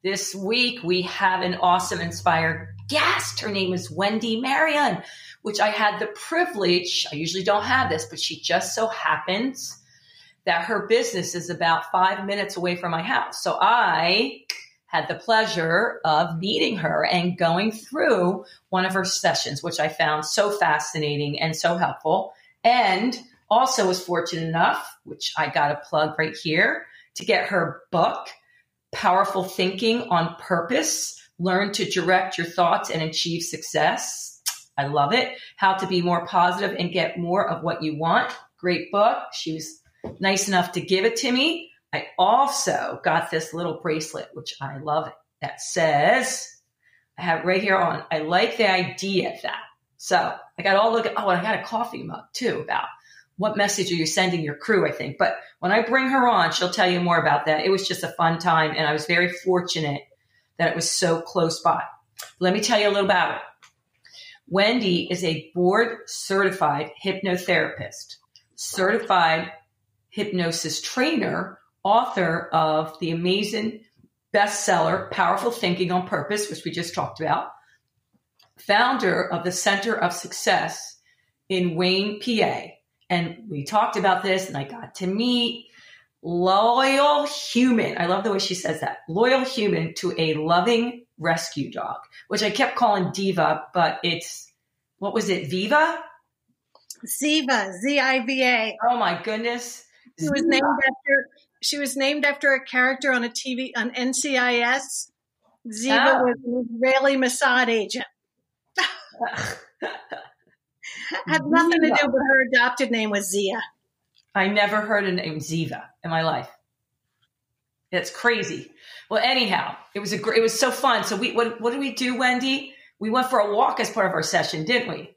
This week, we have an awesome, inspired guest. Her name is Wendy Marion, which I had the privilege, I usually don't have this, but she just so happens that her business is about 5 minutes away from my house. So I had the pleasure of meeting her and going through one of her sessions, which I found so fascinating and so helpful. And also was fortunate enough, which I got a plug right here, to get her book, Powerful Thinking on Purpose, Learn to Direct Your Thoughts and Achieve Success. I love it. How to Be More Positive and Get More of What You Want. Great book. She was nice enough to give it to me. I also got this little bracelet, which I love it, that says, I have it right here on, I like the idea of that. So I got all the, oh, and I got a coffee mug too about what message are you sending your crew, I think. But when I bring her on, she'll tell you more about that. It was just a fun time, and I was very fortunate that it was so close by. Let me tell you a little about it. Wendy is a board-certified hypnotherapist, certified hypnosis trainer, author of the amazing bestseller, Powerful Thinking on Purpose, which we just talked about, founder of the Center of Success in Wayne, PA, and we talked about this, and I got to meet Loyal Human. I love the way she says that. Loyal Human to a loving rescue dog, which I kept calling Diva, but it's, what was it, Viva? Ziva, Z-I-V-A. Oh, my goodness. She was named after a character on a TV, on NCIS. Ziva was an Israeli Mossad agent. Had nothing to do with her adopted name was Zia. I never heard a name Ziva in my life. That's crazy. Well, anyhow, it was it was so fun. So what did we do, Wendy? We went for a walk as part of our session, didn't we?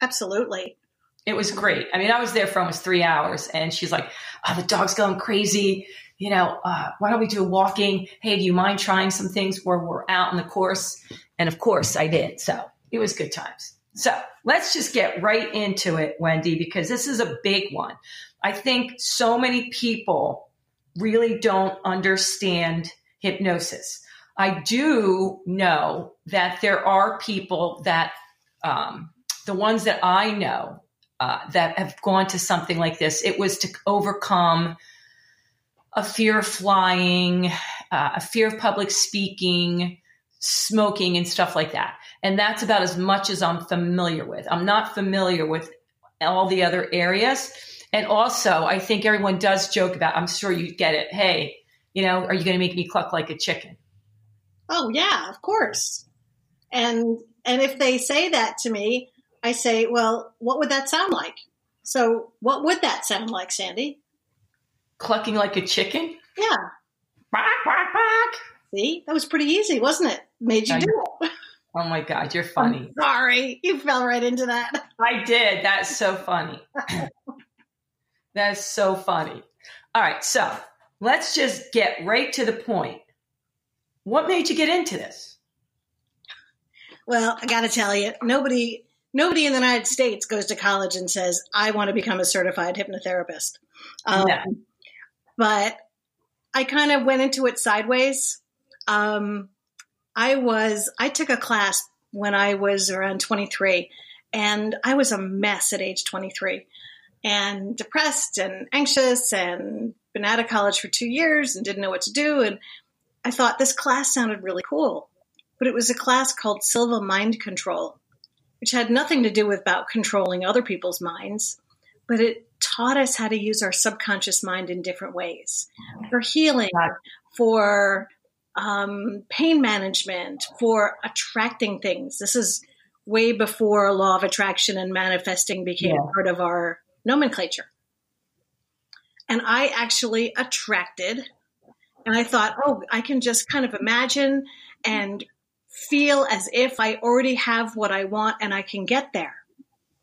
Absolutely. It was great. I mean, I was there for almost 3 hours, and she's like, "Oh, the dog's going crazy. You know, why don't we do walking? Hey, do you mind trying some things where we're out in the course?" And of course, I did. So it was good times. So let's just get right into it, Wendy, because this is a big one. I think so many people really don't understand hypnosis. I do know that there are people that, the ones that I know that have gone to something like this, it was to overcome a fear of flying, a fear of public speaking, smoking and stuff like that. And that's about as much as I'm familiar with. I'm not familiar with all the other areas. And also, I think everyone does joke about, I'm sure you get it. Hey, you know, are you going to make me cluck like a chicken? Oh, yeah, of course. And if they say that to me, I say, well, what would that sound like? So what would that sound like, Sandy? Clucking like a chicken? Yeah. Quack, quack, quack. See, that was pretty easy, wasn't it? Made you do it. Oh my God, you're funny. I'm sorry, you fell right into that. I did. That's so funny. That's so funny. All right, so let's just get right to the point. What made you get into this? Well, I got to tell you, nobody in the United States goes to college and says, "I want to become a certified hypnotherapist." No. But I kind of went into it sideways. I took a class when I was around 23, and I was a mess at age 23 and depressed and anxious and been out of college for 2 years and didn't know what to do. And I thought this class sounded really cool, but it was a class called Silva Mind Control, which had nothing to do with about controlling other people's minds, but it taught us how to use our subconscious mind in different ways for healing, for pain management, for attracting things. This is way before law of attraction and manifesting became part of our nomenclature. And I actually attracted And I thought, oh, I can just kind of imagine and feel as if I already have what I want and I can get there.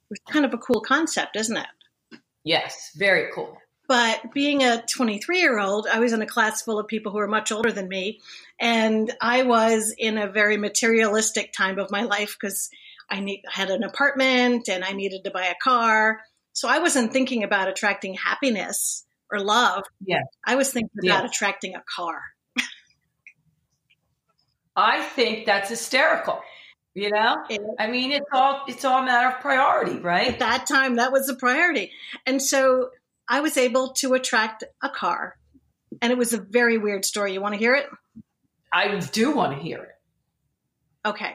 It's kind of a cool concept, isn't it? Yes, very cool. But being a 23-year-old, I was in a class full of people who were much older than me. And I was in a very materialistic time of my life because I had an apartment and I needed to buy a car. So I wasn't thinking about attracting happiness or love. Yeah. I was thinking about attracting a car. I think that's hysterical. You know, I mean, it's all a matter of priority, right? At that time, that was the priority. And so I was able to attract a car, and it was a very weird story. You want to hear it? I do want to hear it. Okay.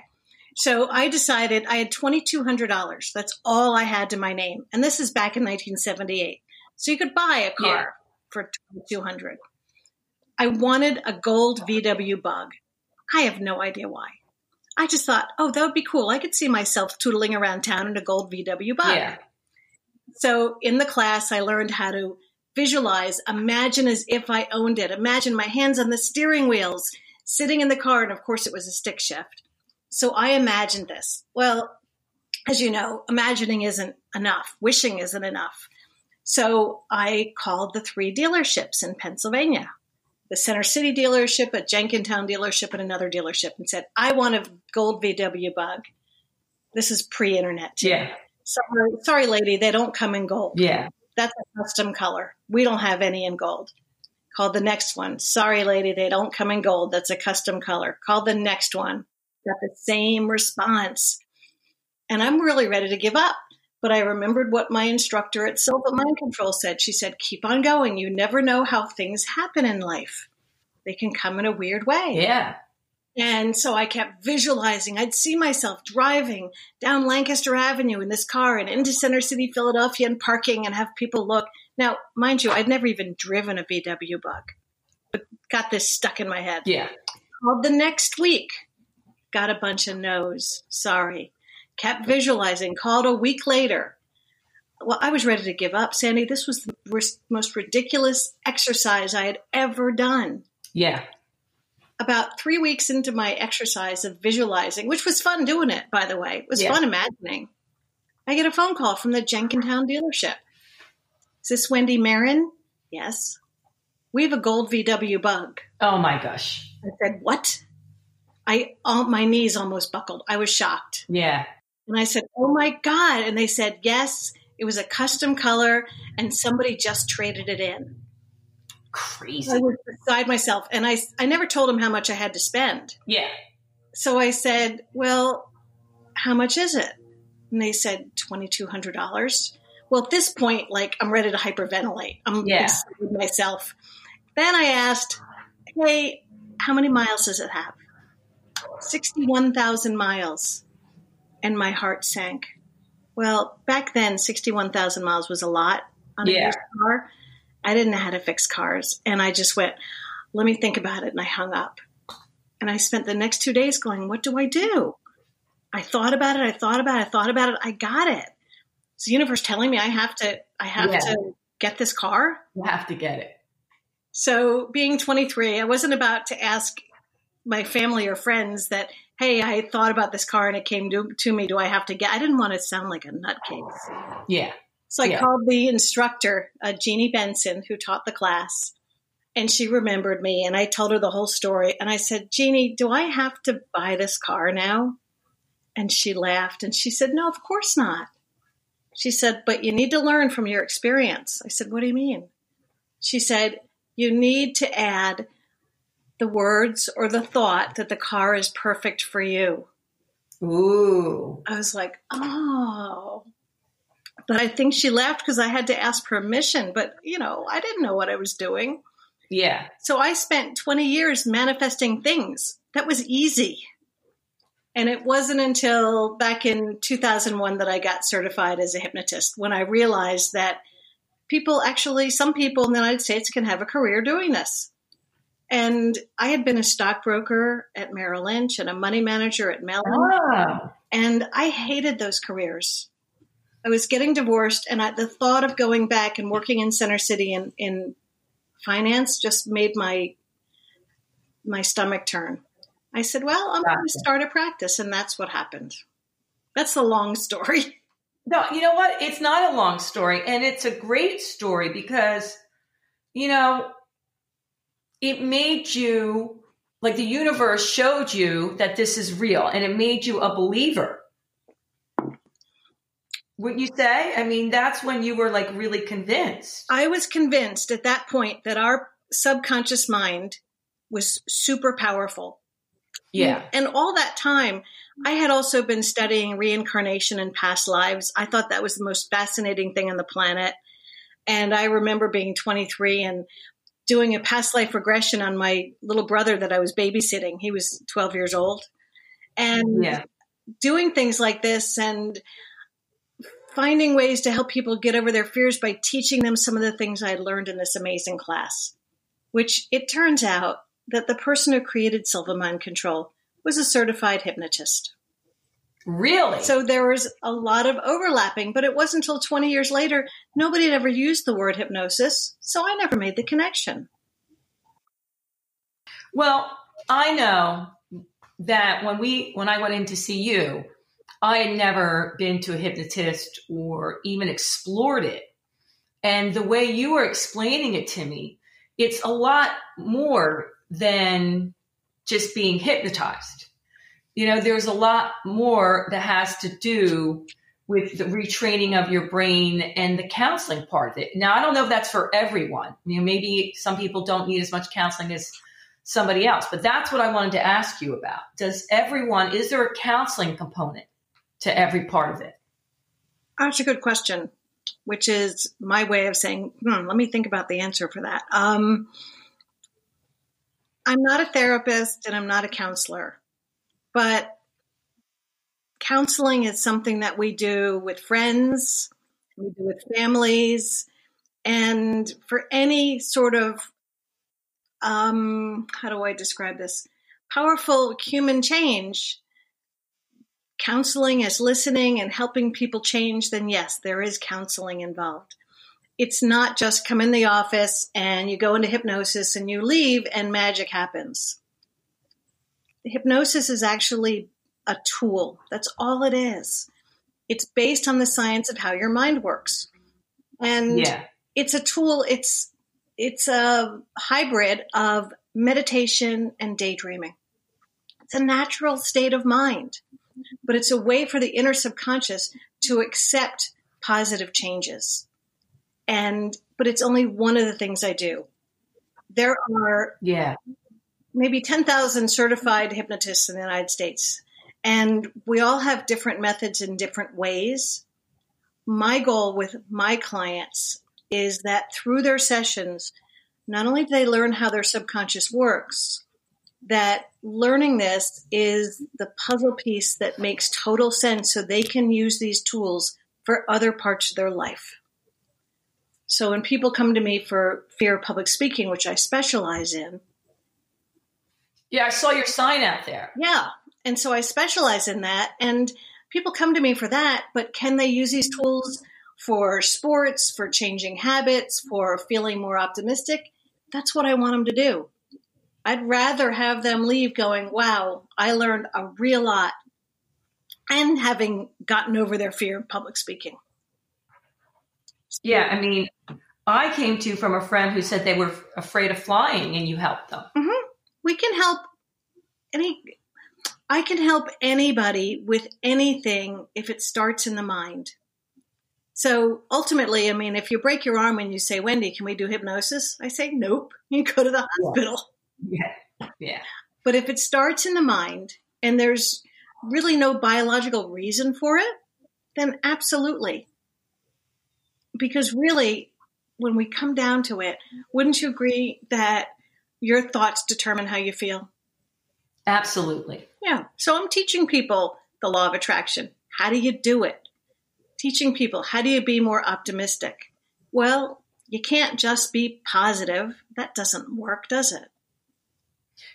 So I decided I had $2,200. That's all I had to my name. And this is back in 1978. So you could buy a car for $2,200. I wanted a gold VW Bug. I have no idea why. I just thought, oh, that would be cool. I could see myself tootling around town in a gold VW Bug. Yeah. So in the class, I learned how to visualize, imagine as if I owned it, imagine my hands on the steering wheels, sitting in the car. And of course, it was a stick shift. So I imagined this. Well, as you know, imagining isn't enough. Wishing isn't enough. So I called the three dealerships in Pennsylvania, the Center City dealership, a Jenkintown dealership, and another dealership, and said, I want a gold VW Bug. This is pre-internet. Yeah. Sorry, lady, they don't come in gold. Yeah. That's a custom color. We don't have any in gold. Called the next one. Sorry, lady, they don't come in gold. That's a custom color. Called the next one. Got the same response. And I'm really ready to give up. But I remembered what my instructor at Silva Mind Control said. She said, keep on going. You never know how things happen in life. They can come in a weird way. Yeah. And so I kept visualizing. I'd see myself driving down Lancaster Avenue in this car and into Center City, Philadelphia, and parking and have people look. Now, mind you, I'd never even driven a VW Bug, but got this stuck in my head. Yeah. Called the next week. Got a bunch of no's. Sorry. Kept visualizing, called a week later. Well, I was ready to give up. Sandy, this was the most ridiculous exercise I had ever done. Yeah. About 3 weeks into my exercise of visualizing, which was fun doing it, by the way. It was fun imagining. I get a phone call from the Jenkintown dealership. Is this Wendy Marion? Yes. We have a gold VW Bug. Oh, my gosh. I said, what? My knees almost buckled. I was shocked. Yeah. And I said, oh my God. And they said, yes, it was a custom color and somebody just traded it in. Crazy. I was beside myself. And I never told them how much I had to spend. Yeah. So I said, well, how much is it? And they said, $2,200. Well, at this point, like I'm ready to hyperventilate. I'm excited myself. Then I asked, hey, how many miles does it have? 61,000 miles. And my heart sank. Well, back then, 61,000 miles was a lot on a used car. I didn't know how to fix cars. And I just went, let me think about it. And I hung up. And I spent the next 2 days going, what do I do? I thought about it. I got it. It's the universe telling me I have to get this car. You have to get it. So being 23, I wasn't about to ask my family or friends that, hey, I thought about this car and it came to me. Do I have to get? I didn't want to sound like a nutcase. Yeah. So I called the instructor, Jeannie Benson, who taught the class, and she remembered me. And I told her the whole story. And I said, Jeannie, do I have to buy this car now? And she laughed and she said, no, of course not. She said, but you need to learn from your experience. I said, what do you mean? She said, you need to add the words or the thought that the car is perfect for you. Ooh. I was like, oh. But I think she laughed because I had to ask permission. But, you know, I didn't know what I was doing. Yeah. So I spent 20 years manifesting things. That was easy. And it wasn't until back in 2001 that I got certified as a hypnotist, when I realized that some people in the United States can have a career doing this. And I had been a stockbroker at Merrill Lynch and a money manager at Mellon. Oh. And I hated those careers. I was getting divorced, and the thought of going back and working in Center City in finance just made my my stomach turn. I said, well, I'm going to start a practice. And that's what happened. That's the long story. No, you know what? It's not a long story. And it's a great story because, you know, it made you, like the universe showed you that this is real and it made you a believer. Wouldn't you say? I mean, that's when you were like really convinced. I was convinced at that point that our subconscious mind was super powerful. Yeah. And all that time, I had also been studying reincarnation and past lives. I thought that was the most fascinating thing on the planet. And I remember being 23 and doing a past life regression on my little brother that I was babysitting. He was 12 years old. And doing things like this and finding ways to help people get over their fears by teaching them some of the things I learned in this amazing class, which it turns out that the person who created Silva Mind Control was a certified hypnotist. Really? So there was a lot of overlapping, but it wasn't until 20 years later, nobody had ever used the word hypnosis, so I never made the connection. Well, I know that when I went in to see you, I had never been to a hypnotist or even explored it. And the way you were explaining it to me, it's a lot more than just being hypnotized. You know, there's a lot more that has to do with the retraining of your brain and the counseling part of it. Now, I don't know if that's for everyone. You know, maybe some people don't need as much counseling as somebody else, but that's what I wanted to ask you about. Is there a counseling component to every part of it? That's a good question, which is my way of saying, let me think about the answer for that. I'm not a therapist and I'm not a counselor, but counseling is something that we do with friends, we do with families, and for any sort of, how do I describe this? Powerful human change, counseling is listening and helping people change, then yes, there is counseling involved. It's not just come in the office and you go into hypnosis and you leave and magic happens. The hypnosis is actually a tool. That's all it is. It's based on the science of how your mind works. And it's a tool. It's a hybrid of meditation and daydreaming. It's a natural state of mind, but it's a way for the inner subconscious to accept positive changes. But it's only one of the things I do. There are maybe 10,000 certified hypnotists in the United States, and we all have different methods in different ways. My goal with my clients is that through their sessions, not only do they learn how their subconscious works, that learning this is the puzzle piece that makes total sense so they can use these tools for other parts of their life. So when people come to me for fear of public speaking, which I specialize in. Yeah, I saw your sign out there. Yeah. And so I specialize in that. And people come to me for that, but can they use these tools for sports, for changing habits, for feeling more optimistic? That's what I want them to do. I'd rather have them leave going, wow, I learned a real lot and having gotten over their fear of public speaking. Yeah, I mean, I came to from a friend who said they were afraid of flying and you helped them. Mm-hmm. We can help I can help anybody with anything if it starts in the mind. So ultimately, I mean, if you break your arm and you say, Wendy, can we do hypnosis? I say, nope, you go to the hospital. Yeah. But if it starts in the mind and there's really no biological reason for it, then absolutely. Because really, when we come down to it, wouldn't you agree that your thoughts determine how you feel? Absolutely. Yeah. So I'm teaching people the law of attraction. How do you do it? Teaching people, how do you be more optimistic? Well, you can't just be positive. That doesn't work, does it?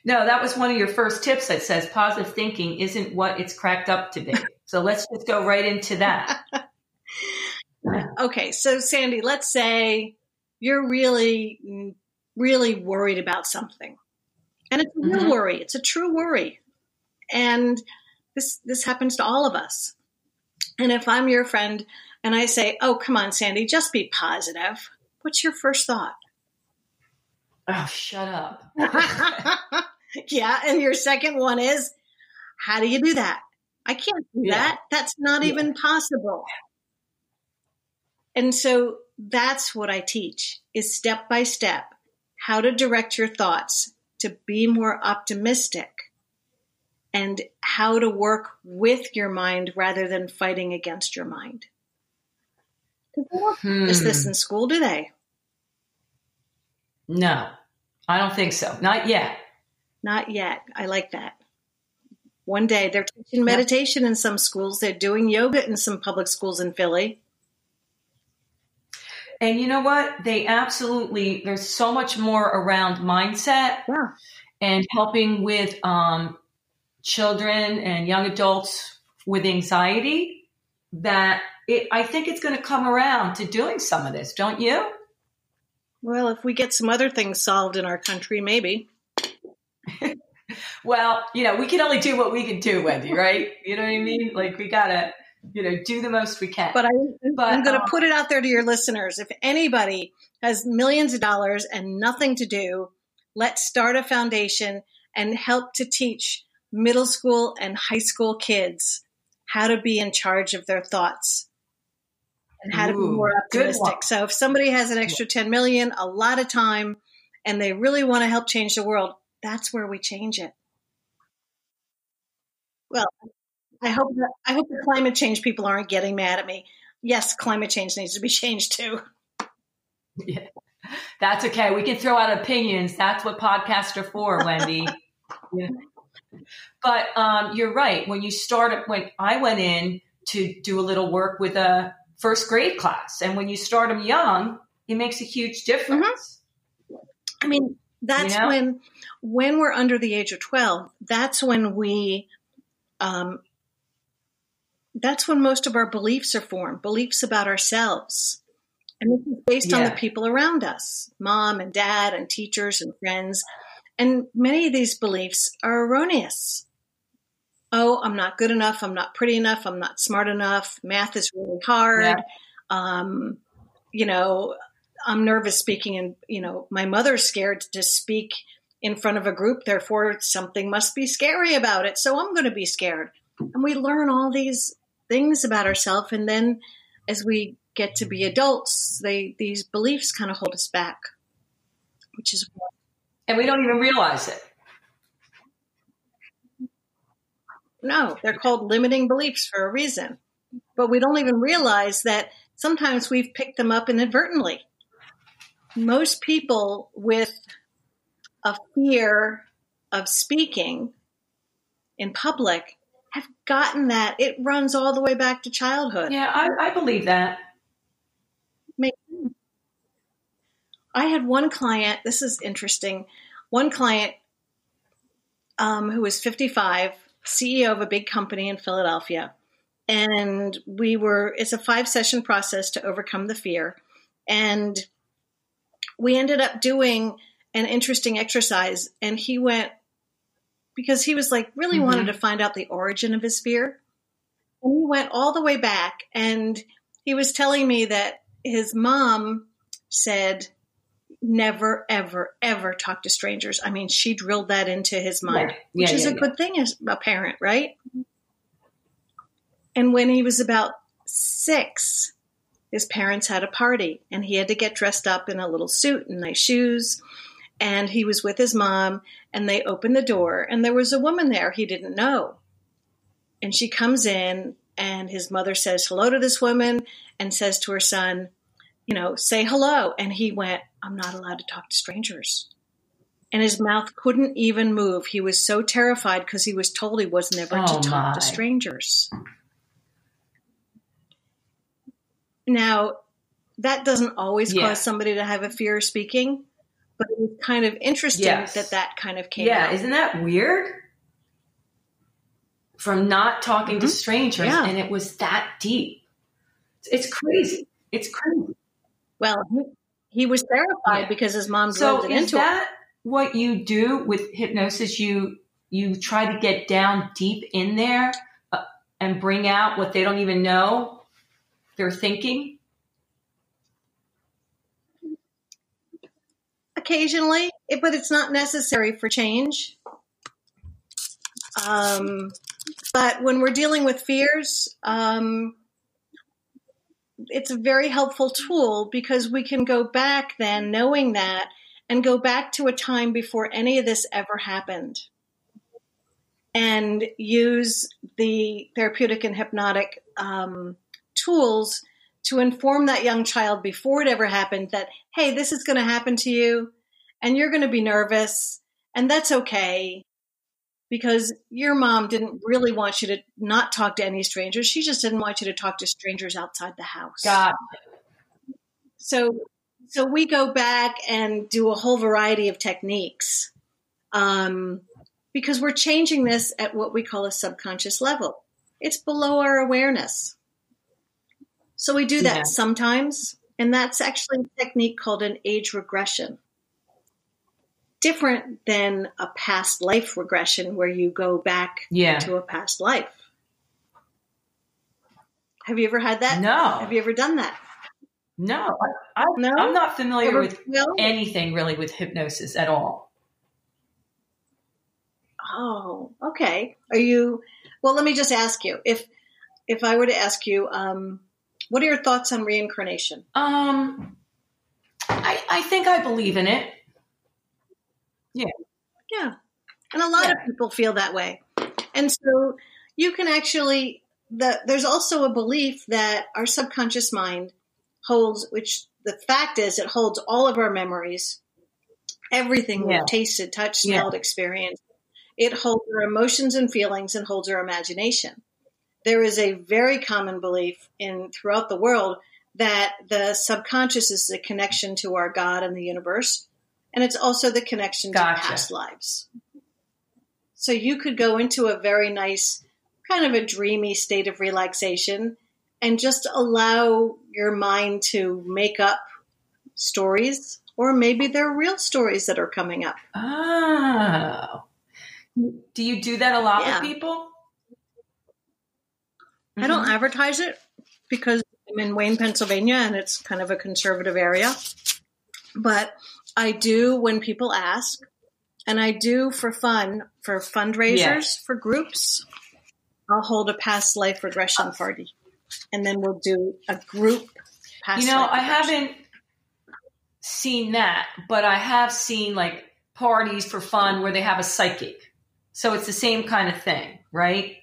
No, that was one of your first tips that says positive thinking isn't what it's cracked up to be. So let's just go right into that. Okay, so Sandy, let's say you're really, really worried about something. And it's a real worry. It's a true worry. And this happens to all of us. And if I'm your friend and I say, oh, come on, Sandy, just be positive. What's your first thought? Oh, shut up. Yeah. And your second one is, how do you do that? I can't do that. That's not even possible. And so that's what I teach, is step by step, how to direct your thoughts to be more optimistic and how to work with your mind rather than fighting against your mind. Is this in school, do they? No, I don't think so. Not yet. Not yet. I like that. One day they're teaching meditation in some schools. They're doing yoga in some public schools in Philly. And you know what? They absolutely, there's so much more around mindset and helping with children and young adults with anxiety that I think it's going to come around to doing some of this, don't you? Well, if we get some other things solved in our country, maybe. Well, you know, we can only do what we can do, Wendy, right? You know what I mean? Like we got to, you know, do the most we can. But I'm going to put it out there to your listeners. If anybody has millions of dollars and nothing to do, let's start a foundation and help to teach middle school and high school kids how to be in charge of their thoughts and how to be more optimistic. So if somebody has an extra 10 million, a lot of time, and they really want to help change the world, that's where we change it. Well, I hope the climate change people aren't getting mad at me. Yes, climate change needs to be changed too. Yeah, that's okay. We can throw out opinions. That's what podcasts are for, Wendy. Yeah. But you're right. When I went in to do a little work with a first grade class, and when you start them young, it makes a huge difference. Mm-hmm. I mean, that's when we're under the age of 12, that's when we, that's when most of our beliefs are formed, beliefs about ourselves. And this is based on the people around us, mom and dad and teachers and friends. And many of these beliefs are erroneous. Oh, I'm not good enough. I'm not pretty enough. I'm not smart enough. Math is really hard. Yeah. You know, I'm nervous speaking, and, you know, my mother's scared to speak in front of a group. Therefore, something must be scary about it. So I'm going to be scared. And we learn all these things about ourselves. And then as we get to be adults, these beliefs kind of hold us back, which is why. And we don't even realize it. No, they're called limiting beliefs for a reason. But we don't even realize that sometimes we've picked them up inadvertently. Most people with a fear of speaking in public have gotten that. It runs all the way back to childhood. Yeah, I believe that. I had one client, this is interesting, who was 55, CEO of a big company in Philadelphia. And it's a 5-session process to overcome the fear. And we ended up doing an interesting exercise. And he went, because he was like, really wanted to find out the origin of his fear. And he went all the way back. And he was telling me that his mom said, never, ever, ever talk to strangers. I mean, she drilled that into his mind, which is a good thing as a parent, right? And when he was about 6, his parents had a party, and he had to get dressed up in a little suit and nice shoes. And he was with his mom, and they opened the door, and there was a woman there he didn't know. And she comes in, and his mother says hello to this woman and says to her son, you know, say hello. And he went, I'm not allowed to talk to strangers. And his mouth couldn't even move. He was so terrified because he was told he was never to talk to strangers. Now, that doesn't always cause somebody to have a fear of speaking, but it was kind of interesting that kind of came out. Yeah, isn't that weird? From not talking to strangers, and it was that deep. It's crazy. Well, he was terrified because his mom drilled it into it. what you do with hypnosis, you try to get down deep in there and bring out what they don't even know they're thinking? Occasionally, but it's not necessary for change. But when we're dealing with fears, it's a very helpful tool because we can go back then knowing that and go back to a time before any of this ever happened and use the therapeutic and hypnotic tools to inform that young child before it ever happened that, hey, this is going to happen to you and you're going to be nervous and that's okay because your mom didn't really want you to not talk to any strangers. She just didn't want you to talk to strangers outside the house. Got it. So we go back and do a whole variety of techniques because we're changing this at what we call a subconscious level. It's below our awareness. So we do that sometimes, and that's actually a technique called an age regression. Different than a past life regression where you go back to a past life. Have you ever had that? No. Have you ever done that? No. I'm not familiar with anything really with hypnosis at all. Oh, okay. Let me just ask you, if I were to ask you, what are your thoughts on reincarnation? I think I believe in it. Yeah. Yeah. And a lot of people feel that way. And so you can actually, there's also a belief that our subconscious mind holds, which the fact is it holds all of our memories, everything we've tasted, touched, smelled, experienced. It holds our emotions and feelings and holds our imagination. There is a very common belief throughout the world that the subconscious is the connection to our God and the universe, and it's also the connection to past lives. So you could go into a very nice, kind of a dreamy state of relaxation and just allow your mind to make up stories, or maybe they're real stories that are coming up. Oh. Do you do that a lot with people? I don't advertise it because I'm in Wayne, Pennsylvania, and it's kind of a conservative area. But I do when people ask, and I do for fun, for fundraisers, for groups. I'll hold a past life regression party, and then we'll do a group past life regression. I haven't seen that, but I have seen like parties for fun where they have a psychic. So it's the same kind of thing, right?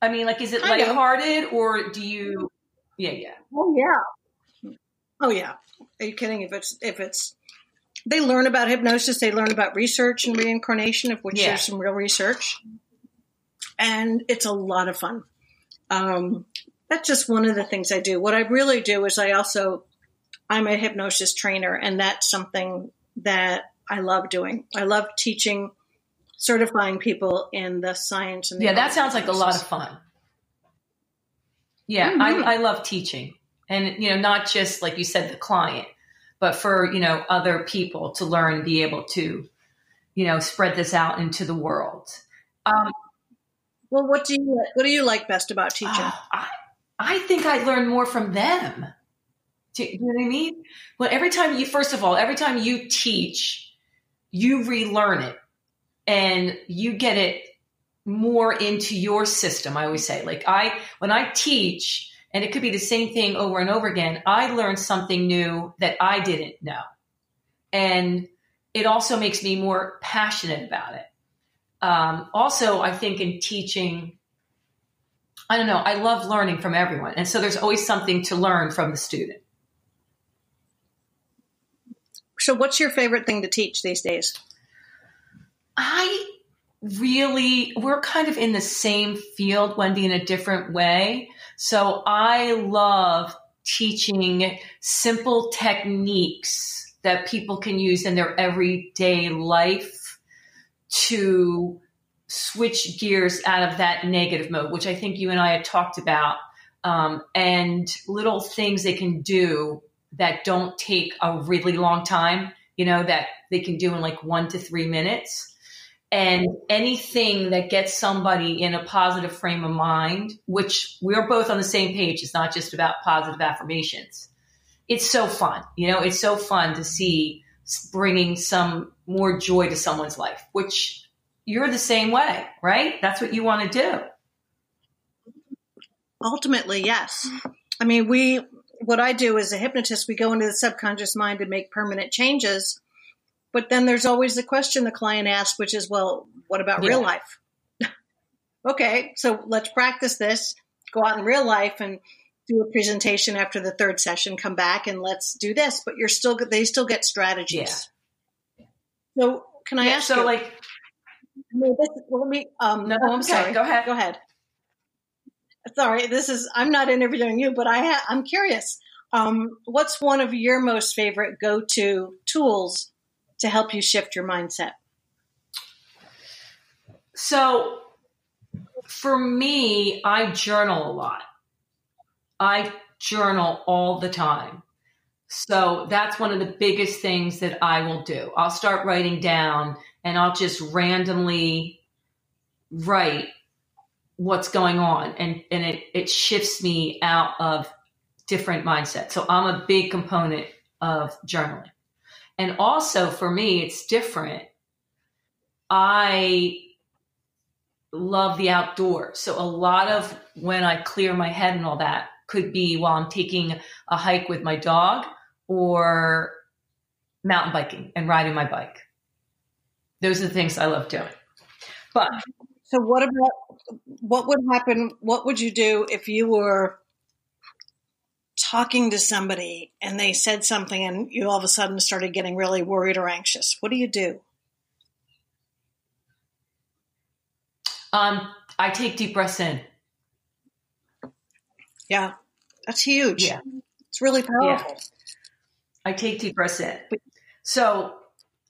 I mean, like, is it lighthearted or do you? Yeah, yeah. Oh, yeah. Oh, yeah. Are you kidding? If it's, they learn about hypnosis, they learn about research and reincarnation, of which there's some real research. And it's a lot of fun. That's just one of the things I do. What I really do is I'm a hypnosis trainer, and that's something that I love doing. I love teaching, certifying people in the science. And the that sounds like a lot of fun. Yeah, mm-hmm. I love teaching. And, not just, like you said, the client, but for, other people to learn, be able to, spread this out into the world. Well, what do you like best about teaching? I think I learn more from them. Do you know what I mean? Well, every time you teach, you relearn it. And you get it more into your system. I always say, like when I teach, and it could be the same thing over and over again, I learn something new that I didn't know. And it also makes me more passionate about it. Also, I think in teaching, I don't know, I love learning from everyone. And so there's always something to learn from the student. So what's your favorite thing to teach these days? We're kind of in the same field, Wendy, in a different way. So I love teaching simple techniques that people can use in their everyday life to switch gears out of that negative mode, which I think you and I had talked about, and little things they can do that don't take a really long time, you know, that they can do in like 1 to 3 minutes. And anything that gets somebody in a positive frame of mind, which we're both on the same page, it's not just about positive affirmations. It's so fun. You know, it's so fun to see bringing some more joy to someone's life, which you're the same way, right? That's what you want to do. Ultimately, yes. I mean, what I do as a hypnotist, we go into the subconscious mind and make permanent changes. But then there's always the question the client asks, which is, well, what about real life? Okay, so let's practice this, go out in real life and do a presentation after the third session, come back and let's do this. But they still get strategies. Yeah. So can I ask you? Sorry. Go ahead. Sorry, I'm not interviewing you, but I'm curious. What's one of your most favorite go-to tools to help you shift your mindset? So for me, I journal a lot. I journal all the time. So that's one of the biggest things that I will do. I'll start writing down and I'll just randomly write what's going on. And it shifts me out of different mindsets. So I'm a big component of journaling. And also for me, it's different. I love the outdoors. So a lot of when I clear my head and all that could be while I'm taking a hike with my dog or mountain biking and riding my bike. Those are the things I love doing. But so what would happen? What would you do if you were talking to somebody and they said something and you all of a sudden started getting really worried or anxious? What do you do? I take deep breaths in. Yeah. That's huge. Yeah. It's really powerful. Yeah. I take deep breaths in. So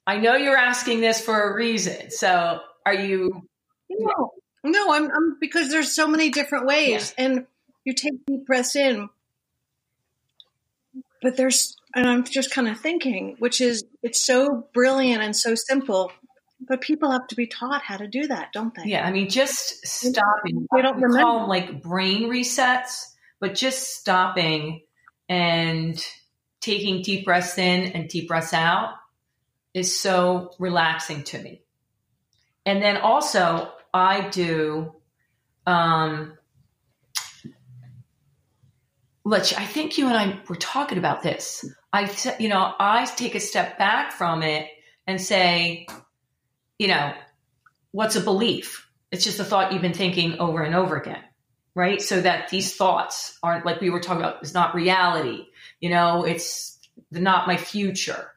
I know you're asking this for a reason. So are you? No, I'm because there's so many different ways and you take deep breaths in. But and I'm just kind of thinking, which is, it's so brilliant and so simple, but people have to be taught how to do that, don't they? Yeah. I mean, just stopping. They don't remember. We call them like brain resets, but just stopping and taking deep breaths in and deep breaths out is so relaxing to me. And then also I do, I think you and I were talking about this. I take a step back from it and say, you know, what's a belief? It's just a thought you've been thinking over and over again, right? So that these thoughts aren't, like we were talking about, it's not reality. You know, it's not my future.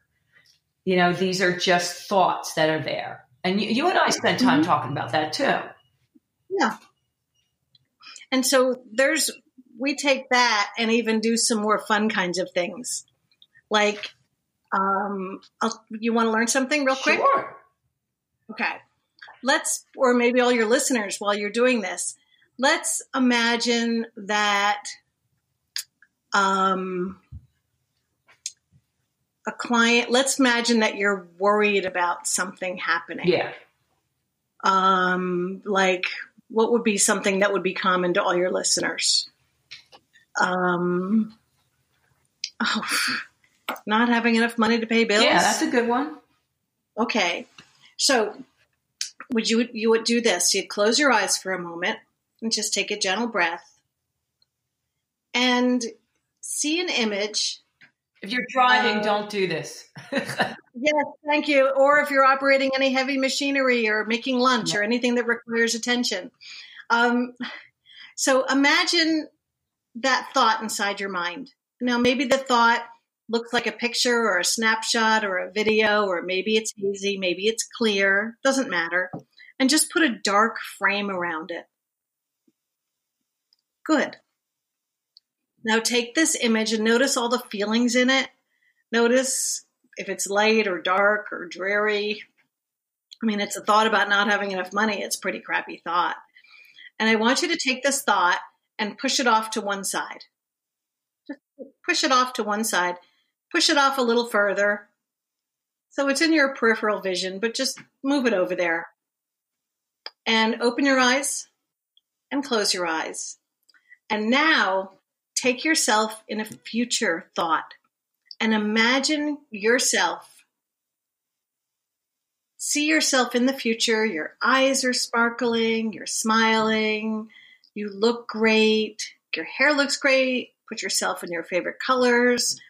You know, these are just thoughts that are there. And you and I spent time talking about that too. Yeah. And so we take that and even do some more fun kinds of things. Like, you want to learn something real quick? Sure. Okay. Or maybe all your listeners while you're doing this, let's imagine that let's imagine that you're worried about something happening. Yeah. Like what would be something that would be common to all your listeners? Not having enough money to pay bills. Yeah, that's a good one. Okay. So you would do this. You'd close your eyes for a moment and just take a gentle breath and see an image. If you're driving, don't do this. Yes, thank you. Or if you're operating any heavy machinery or making lunch or anything that requires attention. So imagine that thought inside your mind. Now, maybe the thought looks like a picture or a snapshot or a video, or maybe it's hazy, maybe it's clear, doesn't matter. And just put a dark frame around it. Good. Now take this image and notice all the feelings in it. Notice if it's light or dark or dreary. I mean, it's a thought about not having enough money. It's a pretty crappy thought. And I want you to take this thought and push it off to one side. Just push it off to one side push it off a little further. So it's in your peripheral vision, but just move it over there. And open your eyes and close your eyes. And now take yourself in a future thought and imagine yourself. See yourself in the future. Your eyes are sparkling. You're smiling. You look great. Your hair looks great. Put yourself in your favorite colors.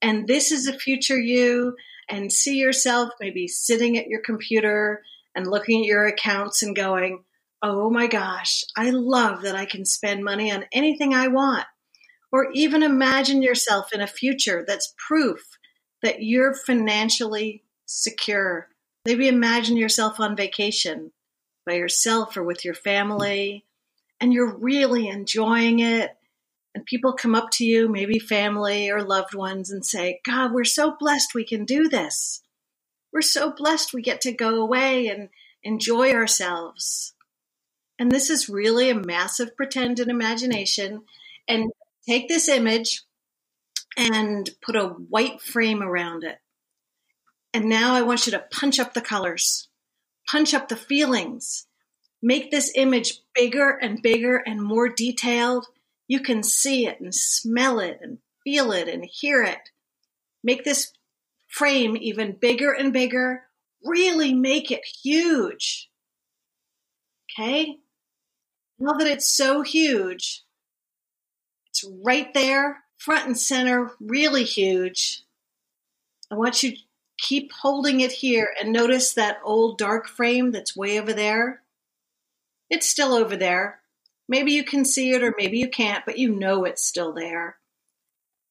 And this is a future you. And see yourself maybe sitting at your computer and looking at your accounts and going, oh my gosh, I love that I can spend money on anything I want. Or even imagine yourself in a future that's proof that you're financially secure. Maybe imagine yourself on vacation by yourself or with your family, and you're really enjoying it. And people come up to you, maybe family or loved ones, and say, God, we're so blessed we can do this. We're so blessed we get to go away and enjoy ourselves. And this is really a massive pretend and imagination. And take this image and put a white frame around it. And now I want you to punch up the colors, punch up the feelings, make this image bigger and bigger and more detailed. You can see it and smell it and feel it and hear it. Make this frame even bigger and bigger. Really make it huge. Okay? Now that it's so huge, it's right there, front and center, really huge. I want you to keep holding it here and notice that old dark frame that's way over there. It's still over there. Maybe you can see it or maybe you can't, but you know it's still there.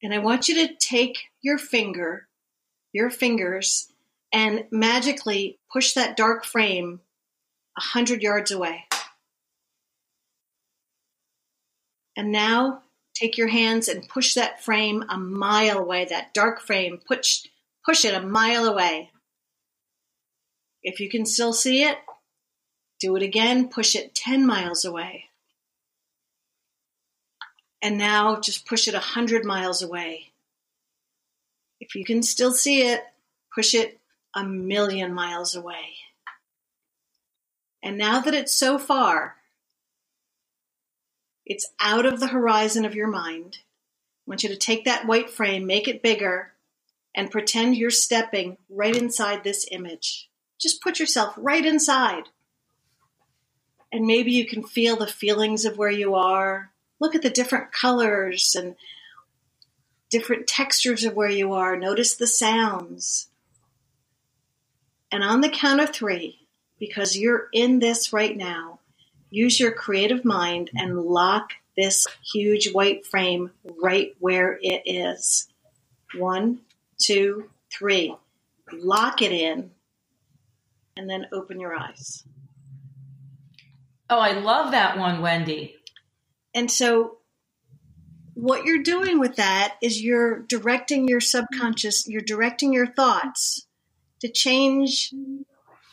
And I want you to take your fingers, and magically push that dark frame 100 yards away. And now take your hands and push that frame a mile away, that dark frame, push it a mile away. If you can still see it, do it again, push it 10 miles away. And now just push it 100 miles away. If you can still see it, push it 1,000,000 miles away. And now that it's so far, it's out of the horizon of your mind. I want you to take that white frame, make it bigger, and pretend you're stepping right inside this image. Just put yourself right inside. And maybe you can feel the feelings of where you are. Look at the different colors and different textures of where you are. Notice the sounds. And on the count of 3, because you're in this right now, use your creative mind and lock this huge white frame right where it is. 1, 2, 3. Lock it in and then open your eyes. Oh, I love that one, Wendy. And so what you're doing with that is you're directing your subconscious, you're directing your thoughts to change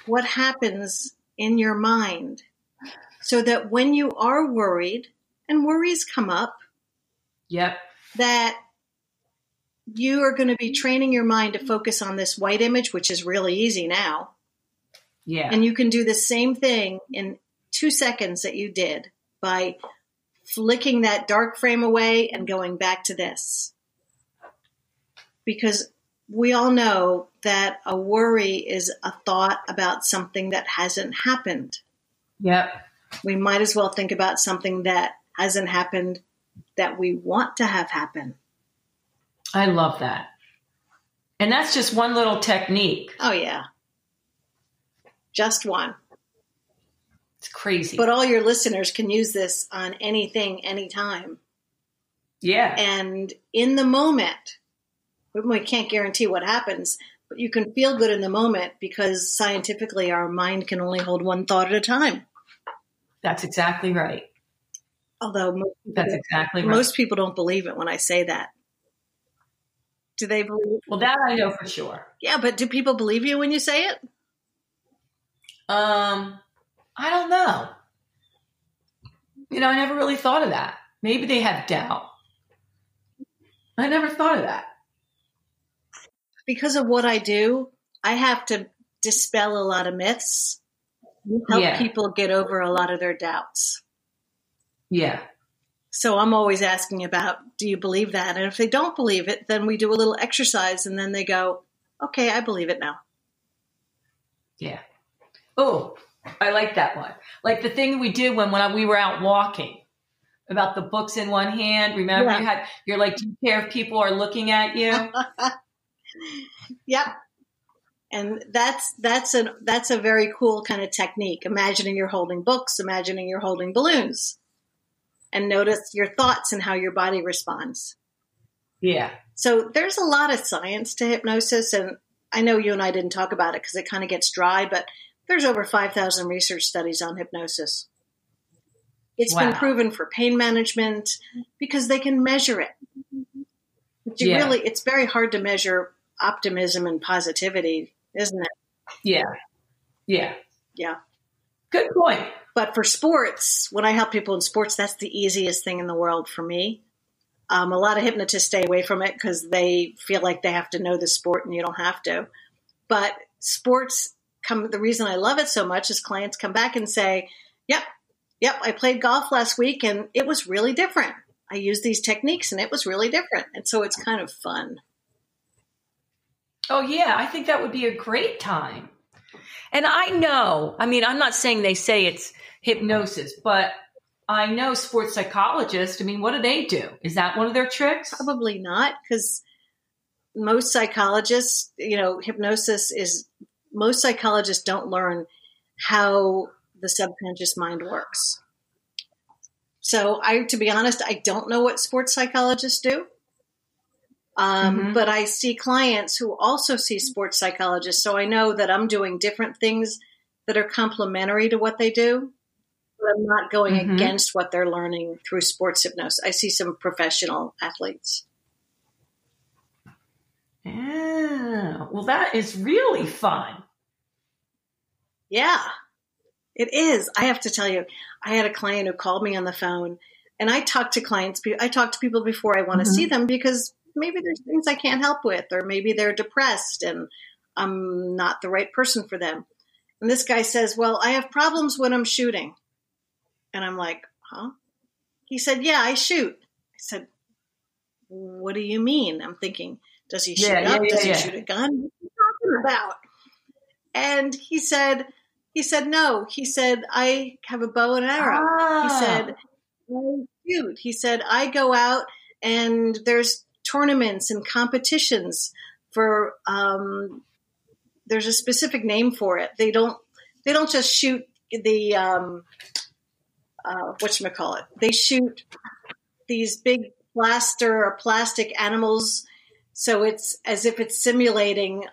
what happens in your mind so that when you are worried, and worries come up, yep, that you are going to be training your mind to focus on this white image, which is really easy now. Yeah. And you can do the same thing in 2 seconds that you did by flicking that dark frame away and going back to this. Because we all know that a worry is a thought about something that hasn't happened. Yep. We might as well think about something that hasn't happened that we want to have happen. I love that. And that's just one little technique. Oh, yeah. Just one. It's crazy. But all your listeners can use this on anything, anytime. Yeah. And in the moment, we can't guarantee what happens, but you can feel good in the moment because scientifically our mind can only hold one thought at a time. That's exactly right. Although most people don't believe it when I say that. Do they believe it? Well, that I know for sure. Yeah, but do people believe you when you say it? I don't know. You know, I never really thought of that. Maybe they have doubt. I never thought of that. because of what I do, I have to dispel a lot of myths, help people get over a lot of their doubts. Yeah. So I'm always asking about, do you believe that? And if they don't believe it, then we do a little exercise and then they go, okay, I believe it now. Yeah. Oh, I like that one. Like the thing we did when we were out walking about the books in one hand. Remember you're like, do you care if people are looking at you? Yep. And that's a very cool kind of technique. Imagining you're holding books, imagining you're holding balloons, and notice your thoughts and how your body responds. Yeah. So there's a lot of science to hypnosis. And I know you and I didn't talk about it because it kind of gets dry, but there's over 5,000 research studies on hypnosis. It's been proven for pain management because they can measure it. But you really, it's very hard to measure optimism and positivity, isn't it? Yeah. Yeah. Yeah. Good point. But for sports, when I help people in sports, that's the easiest thing in the world for me. A lot of hypnotists stay away from it because they feel like they have to know the sport, and you don't have to. But sports, the reason I love it so much is clients come back and say, yep, I played golf last week and it was really different. I used these techniques and it was really different. And so it's kind of fun. Oh, yeah. I think that would be a great time. And I know, I mean, I'm not saying they say it's hypnosis, but I know sports psychologists. I mean, what do they do? Is that one of their tricks? Probably not, because most psychologists, hypnosis is, most psychologists don't learn how the subconscious mind works. So to be honest, I don't know what sports psychologists do. But I see clients who also see sports psychologists. So I know that I'm doing different things that are complementary to what they do. But I'm not going against what they're learning through sports hypnosis. I see some professional athletes. Yeah. Well, that is really fun. Yeah, it is. I have to tell you, I had a client who called me on the phone, and I talk to people before I want to see them because maybe there's things I can't help with, or maybe they're depressed and I'm not the right person for them. And this guy says, well, I have problems when I'm shooting. And I'm like, huh? He said, yeah, I shoot. I said, what do you mean? I'm thinking, does he shoot up? Does he shoot a gun? What are you talking about? And he said, no. He said, I have a bow and arrow. Ah. He said, I shoot. He said, I go out and there's tournaments and competitions for, there's a specific name for it. They don't just shoot the, whatchamacallit. They shoot these big plastic animals. So it's as if it's simulating,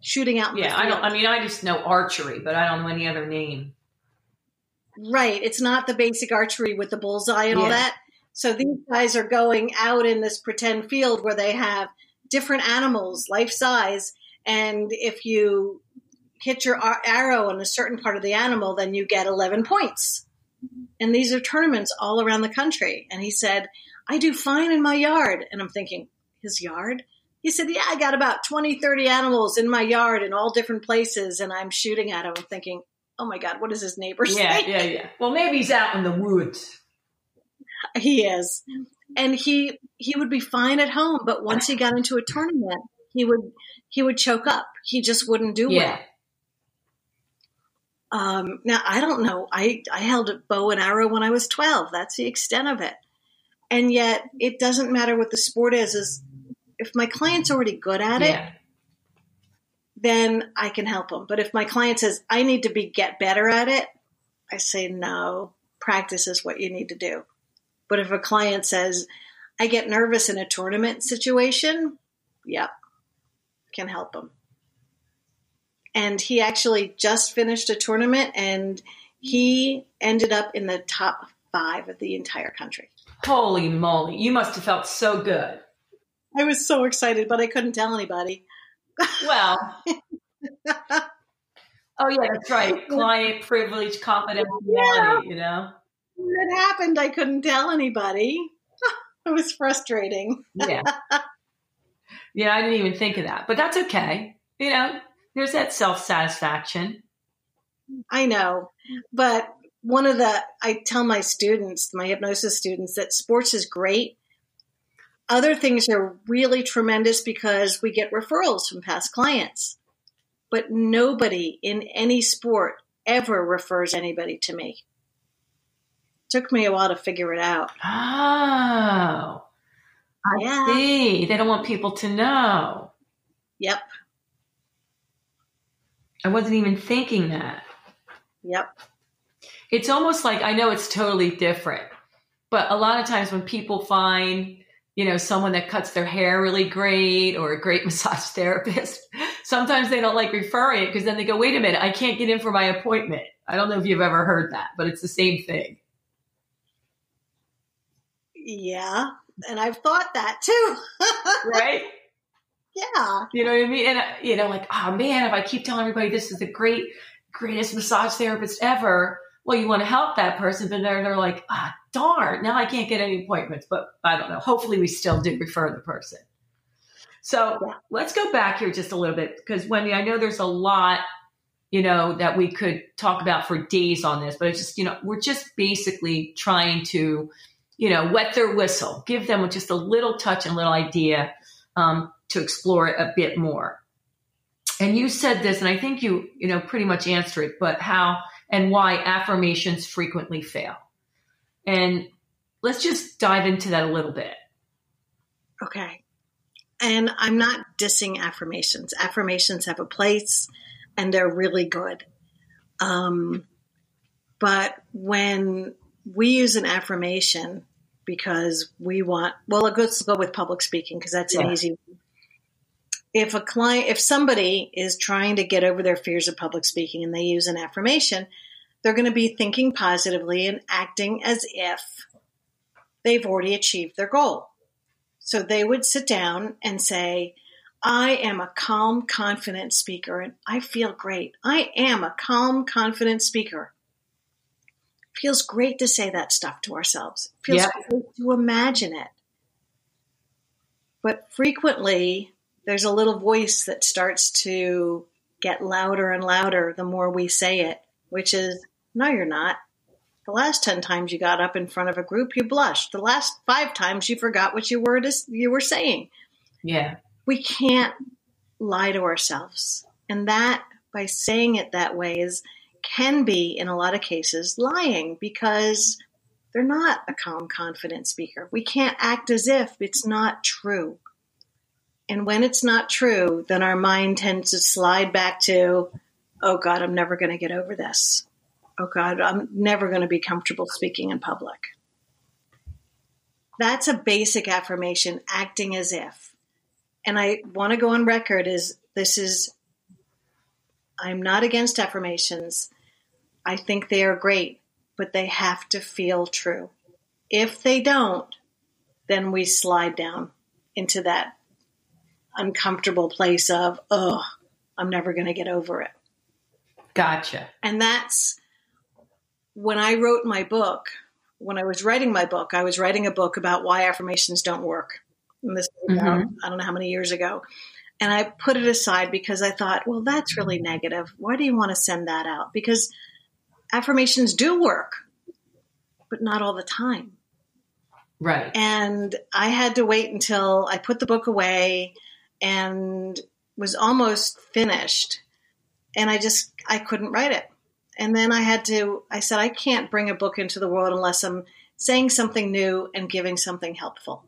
shooting out. Yeah. I just know archery, but I don't know any other name. Right. It's not the basic archery with the bullseye and all that. So these guys are going out in this pretend field where they have different animals, life size. And if you hit your arrow on a certain part of the animal, then you get 11 points. And these are tournaments all around the country. And he said, I do fine in my yard. And I'm thinking, his yard? He said, yeah, I got about 20, 30 animals in my yard in all different places. And I'm shooting at him and thinking, oh my God, what does his neighbor say? Yeah. Well, maybe he's out in the woods. He is. And he would be fine at home, but once he got into a tournament, he would choke up. He just wouldn't do well. Now, I don't know. I held a bow and arrow when I was 12. That's the extent of it. And yet it doesn't matter what the sport is if my client's already good at it, then I can help them. But if my client says, I need to get better at it, I say, no, practice is what you need to do. But if a client says, I get nervous in a tournament situation, can help them. And he actually just finished a tournament and he ended up in the top 5 of the entire country. Holy moly. You must have felt so good. I was so excited, but I couldn't tell anybody. Well, oh yeah, that's right. Client privilege, confidentiality, It happened. I couldn't tell anybody. It was frustrating. Yeah. Yeah, I didn't even think of that, but that's okay. You know, there's that self-satisfaction. I know, but I tell my students, my hypnosis students, that sports is great. Other things are really tremendous because we get referrals from past clients, but nobody in any sport ever refers anybody to me. Took me a while to figure it out. Oh, yeah. I see. They don't want people to know. Yep. I wasn't even thinking that. Yep. It's almost like, I know it's totally different, but a lot of times when people find, you know, someone that cuts their hair really great or a great massage therapist, sometimes they don't like referring it because then they go, wait a minute, I can't get in for my appointment. I don't know if you've ever heard that, but it's the same thing. Yeah. And I've thought that too. Right? Yeah. You know what I mean? And, you know, like, oh man, if I keep telling everybody this is the greatest massage therapist ever, well, you want to help that person, but they're like, ah, oh, darn, now I can't get any appointments, but I don't know. Hopefully we still do refer the person. So let's go back here just a little bit because, Wendy, I know there's a lot, you know, that we could talk about for days on this, but it's just, you know, we're just basically trying to, you know, wet their whistle, give them just a little touch and little idea to explore it a bit more. And you said this, and I think you know, pretty much answered it, but how and why affirmations frequently fail. And let's just dive into that a little bit. Okay. And I'm not dissing affirmations. Affirmations have a place and they're really good. But when we use an affirmation because we want, well, let's go with public speaking because that's an easy one. If somebody is trying to get over their fears of public speaking and they use an affirmation, they're going to be thinking positively and acting as if they've already achieved their goal. So they would sit down and say, I am a calm, confident speaker and I feel great. I am a calm, confident speaker. Feels great to say that stuff to ourselves. Feels great to imagine it. But frequently, there's a little voice that starts to get louder and louder the more we say it, which is, no, you're not. The last 10 times you got up in front of a group, you blushed. The last 5 times you forgot what you were saying. Yeah. We can't lie to ourselves. And that, by saying it that way, can be, in a lot of cases, lying because they're not a calm, confident speaker. We can't act as if it's not true. And when it's not true, then our mind tends to slide back to, oh, God, I'm never going to get over this. Oh, God, I'm never going to be comfortable speaking in public. That's a basic affirmation, acting as if. And I want to go on record I'm not against affirmations. I think they are great, but they have to feel true. If they don't, then we slide down into that uncomfortable place of, oh, I'm never going to get over it. Gotcha. And that's when I wrote my book. When I was writing my book, I was writing a book about why affirmations don't work. And this was about, I don't know how many years ago. And I put it aside because I thought, well, that's really negative. Why do you want to send that out? Because affirmations do work, but not all the time. Right. And I had to wait until I put the book away and was almost finished. And I couldn't write it. And then I said, I can't bring a book into the world unless I'm saying something new and giving something helpful.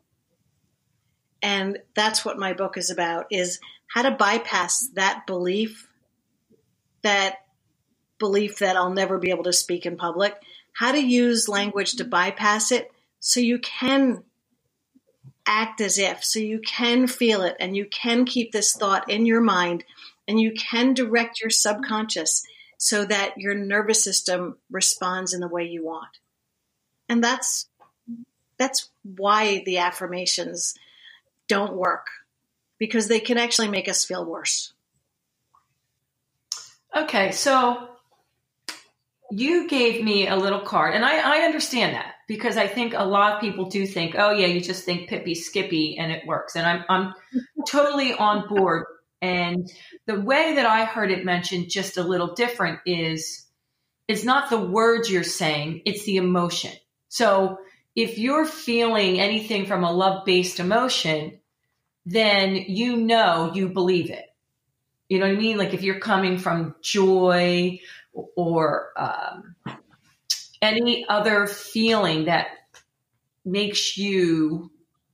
And that's what my book is about, is how to bypass that belief that I'll never be able to speak in public, how to use language to bypass it so you can act as if, so you can feel it and you can keep this thought in your mind and you can direct your subconscious so that your nervous system responds in the way you want. And that's why the affirmations don't work, because they can actually make us feel worse. Okay. So you gave me a little card, and I understand that because I think a lot of people do think, oh yeah, you just think Pippi Skippy and it works. And I'm totally on board. And the way that I heard it mentioned just a little different is it's not the words you're saying, it's the emotion. So if you're feeling anything from a love-based emotion, then you believe it. You know what I mean? Like if you're coming from joy or any other feeling that makes you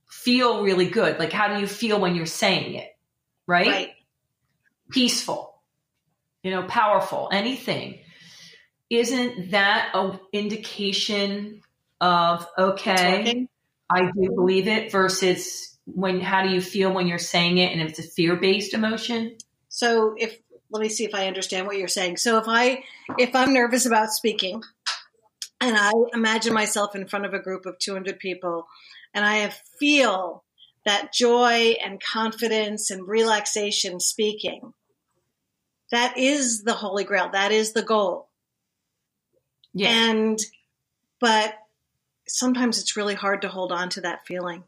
feel really good. Like how do you feel when you're saying it? Right? Peaceful, powerful, anything. Isn't that an indication of, okay, I do believe it versus how do you feel when you're saying it? And if it's a fear-based emotion. So let me see if I understand what you're saying. So if I'm nervous about speaking and I imagine myself in front of a group of 200 people and I feel that joy and confidence and relaxation speaking, that is the Holy Grail. That is the goal. Yeah. But sometimes it's really hard to hold on to that feeling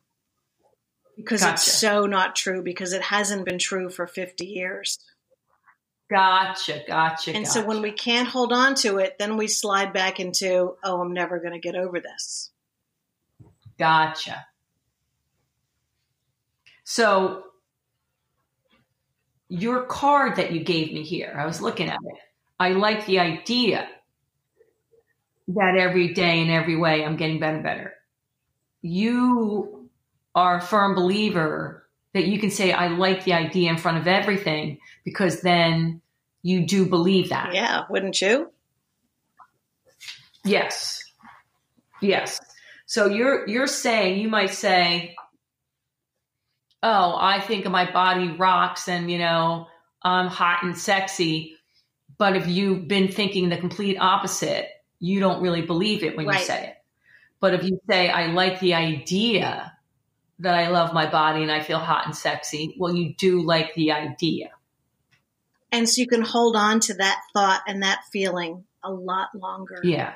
because it's so not true, because it hasn't been true for 50 years. Gotcha. And so when we can't hold on to it, then we slide back into, oh, I'm never going to get over this. Gotcha. So your card that you gave me here, I was looking at it. I like the idea that every day in every way I'm getting better and better. You are a firm believer that you can say, I like the idea in front of everything, because then you do believe that. Yeah. Wouldn't you? Yes. So you're saying, you might say, oh, I think my body rocks and, I'm hot and sexy. But if you've been thinking the complete opposite, you don't really believe it when you say it. But if you say, I like the idea that I love my body and I feel hot and sexy, well, you do like the idea. And so you can hold on to that thought and that feeling a lot longer. Yeah.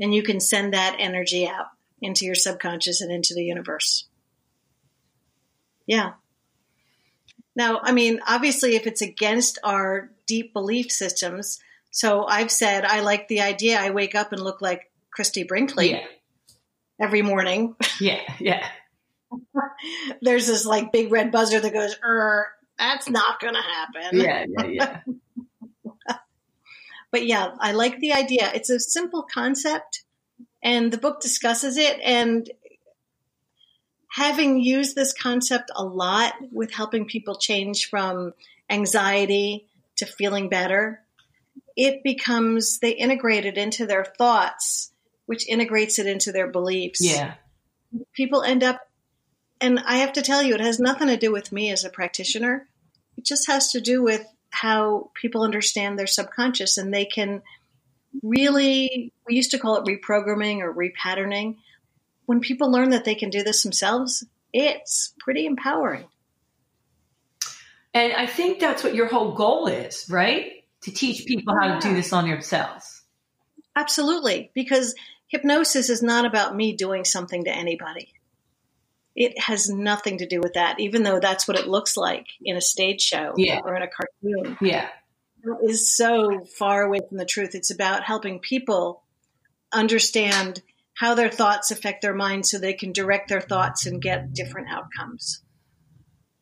And you can send that energy out into your subconscious and into the universe. Yeah. Now, obviously, if it's against our deep belief systems, so I've said, I like the idea I wake up and look like Christy Brinkley every morning. Yeah. There's this big red buzzer that goes, that's not going to happen. Yeah. But yeah, I like the idea. It's a simple concept and the book discusses it, and having used this concept a lot with helping people change from anxiety to feeling better, it becomes, they integrate it into their thoughts, which integrates it into their beliefs. Yeah. People end up, and I have to tell you, it has nothing to do with me as a practitioner. It just has to do with how people understand their subconscious, and they can really, we used to call it reprogramming or repatterning. When people learn that they can do this themselves, it's pretty empowering. And I think that's what your whole goal is, right? To teach people how to do this on themselves. Absolutely. Because hypnosis is not about me doing something to anybody. It has nothing to do with that, even though that's what it looks like in a stage show or in a cartoon. Yeah. It is so far away from the truth. It's about helping people understand how their thoughts affect their mind so they can direct their thoughts and get different outcomes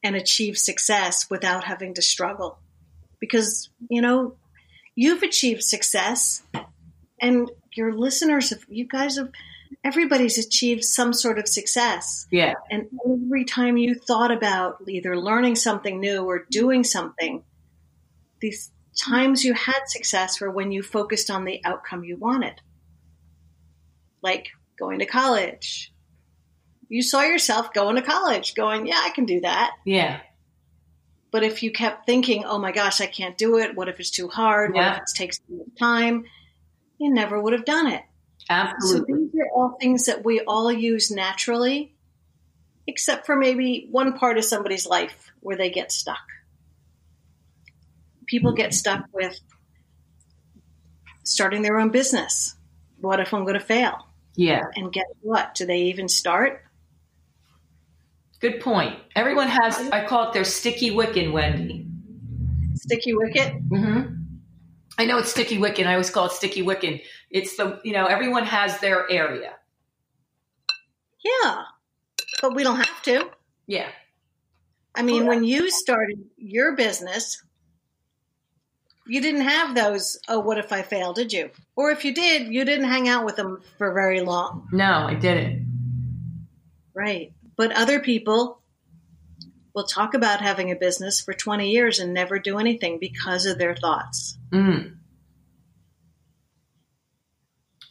and achieve success without having to struggle. Because, you've achieved success, and your listeners, everybody's achieved some sort of success. Yeah. And every time you thought about either learning something new or doing something, these times you had success were when you focused on the outcome you wanted. Like going to college. You saw yourself going to college, going, yeah, I can do that. Yeah. But if you kept thinking, oh my gosh, I can't do it. What if it's too hard? Yeah. What if it takes too much time? You never would have done it. Absolutely. So these are all things that we all use naturally, except for maybe one part of somebody's life where they get stuck. People get stuck with starting their own business. What if I'm going to fail? Yeah. And guess what? Do they even start? Good point. Everyone has, I call it their sticky wicket, Wendy. Sticky wicket? Mm-hmm. I know it's sticky wicket. I always call it sticky wicket. It's the, you know, everyone has their area. Yeah. But we don't have to. Yeah. I mean, when you started your business, you didn't have those, oh, what if I fail, did you? Or if you did, you didn't hang out with them for very long. No, I didn't. Right. But other people will talk about having a business for 20 years and never do anything because of their thoughts. Mm.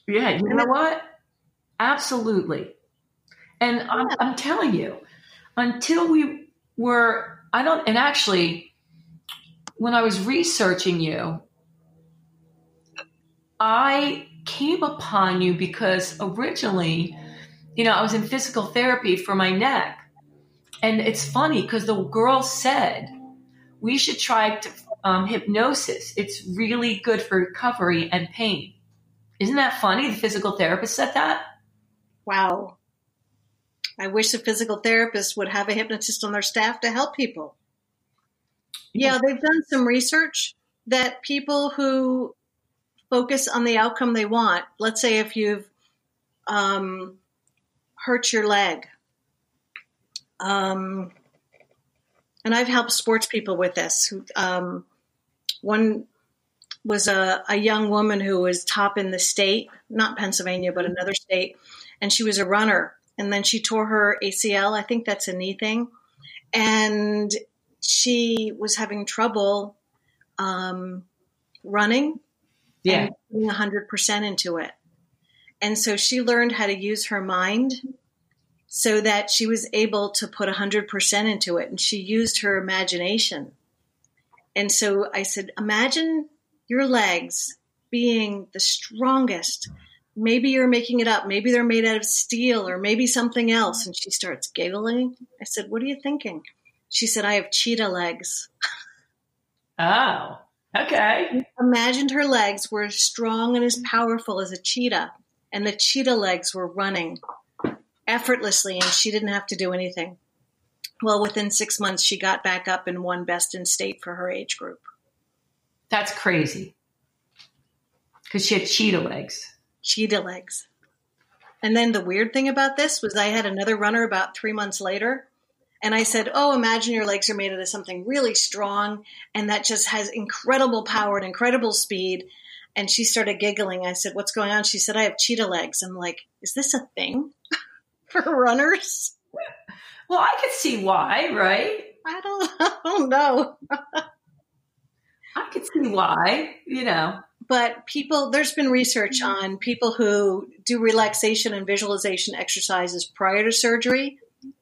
Yeah, you know what? Absolutely. And yeah. I'm telling you, until we were, I don't, and actually, when I was researching you, I came upon you because originally, you know, I was in physical therapy for my neck. And it's funny because the girl said, we should try hypnosis. It's really good for recovery and pain. Isn't that funny? The physical therapist said that. Wow. I wish the physical therapist would have a hypnotist on their staff to help people. Yeah, they've done some research that people who focus on the outcome they want, let's say if you've hurt your leg, and I've helped sports people with this. One was a young woman who was top in the state, not Pennsylvania, but another state, and she was a runner. And then she tore her ACL. I think that's a knee thing. And she was having trouble running and 100% into it. And so she learned how to use her mind so that she was able to put 100% into it. And she used her imagination. And so I said, imagine your legs being the strongest. Maybe you're making it up. Maybe they're made out of steel or maybe something else. And she starts giggling. I said, what are you thinking? She said, I have cheetah legs. Oh, okay. And imagined her legs were as strong and as powerful as a cheetah. And the cheetah legs were running effortlessly, and she didn't have to do anything. Well, within 6 months, she got back up and won best in state for her age group. That's crazy. Because she had cheetah legs. Cheetah legs. And then the weird thing about this was I had another runner about 3 months later, and I said, oh, imagine your legs are made out of something really strong, and that just has incredible power and incredible speed. And she started giggling. I said, what's going on? She said, I have cheetah legs. I'm like, is this a thing for runners? Well, I could see why, right? I don't know. I could see why, you know. But people, there's been research on people who do relaxation and visualization exercises prior to surgery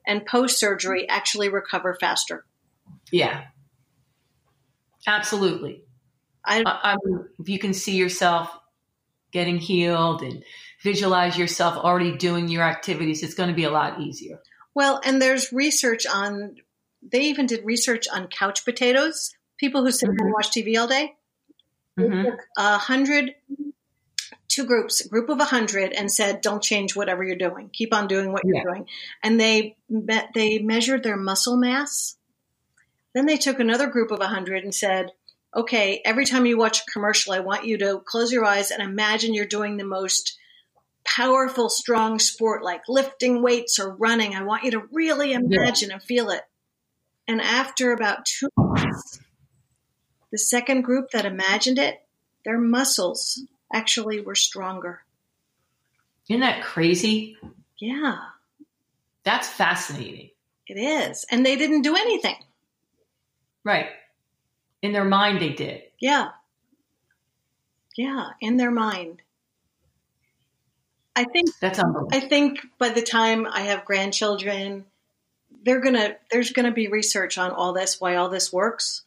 and post-surgery actually recover faster. Yeah, absolutely. If you can see yourself getting healed and visualize yourself already doing your activities, it's going to be a lot easier. Well, and there's research on, they even did research on couch potatoes, people who sit mm-hmm. and watch TV all day. Mm-hmm. They took 100, two groups, a group of 100, and said, don't change whatever you're doing. Keep on doing what you're doing. And they measured their muscle mass. Then they took another group of 100 and said, okay, every time you watch a commercial, I want you to close your eyes and imagine you're doing the most powerful, strong sport, like lifting weights or running. I want you to really imagine and feel it. And after about 2 months, the second group that imagined it, their muscles actually were stronger. Isn't that crazy? Yeah. That's fascinating. It is. And they didn't do anything. Right. In their mind, they did. Yeah. Yeah, in their mind. I think that's unbelievable. I think by the time I have grandchildren, there's gonna be research on all this, why all this works.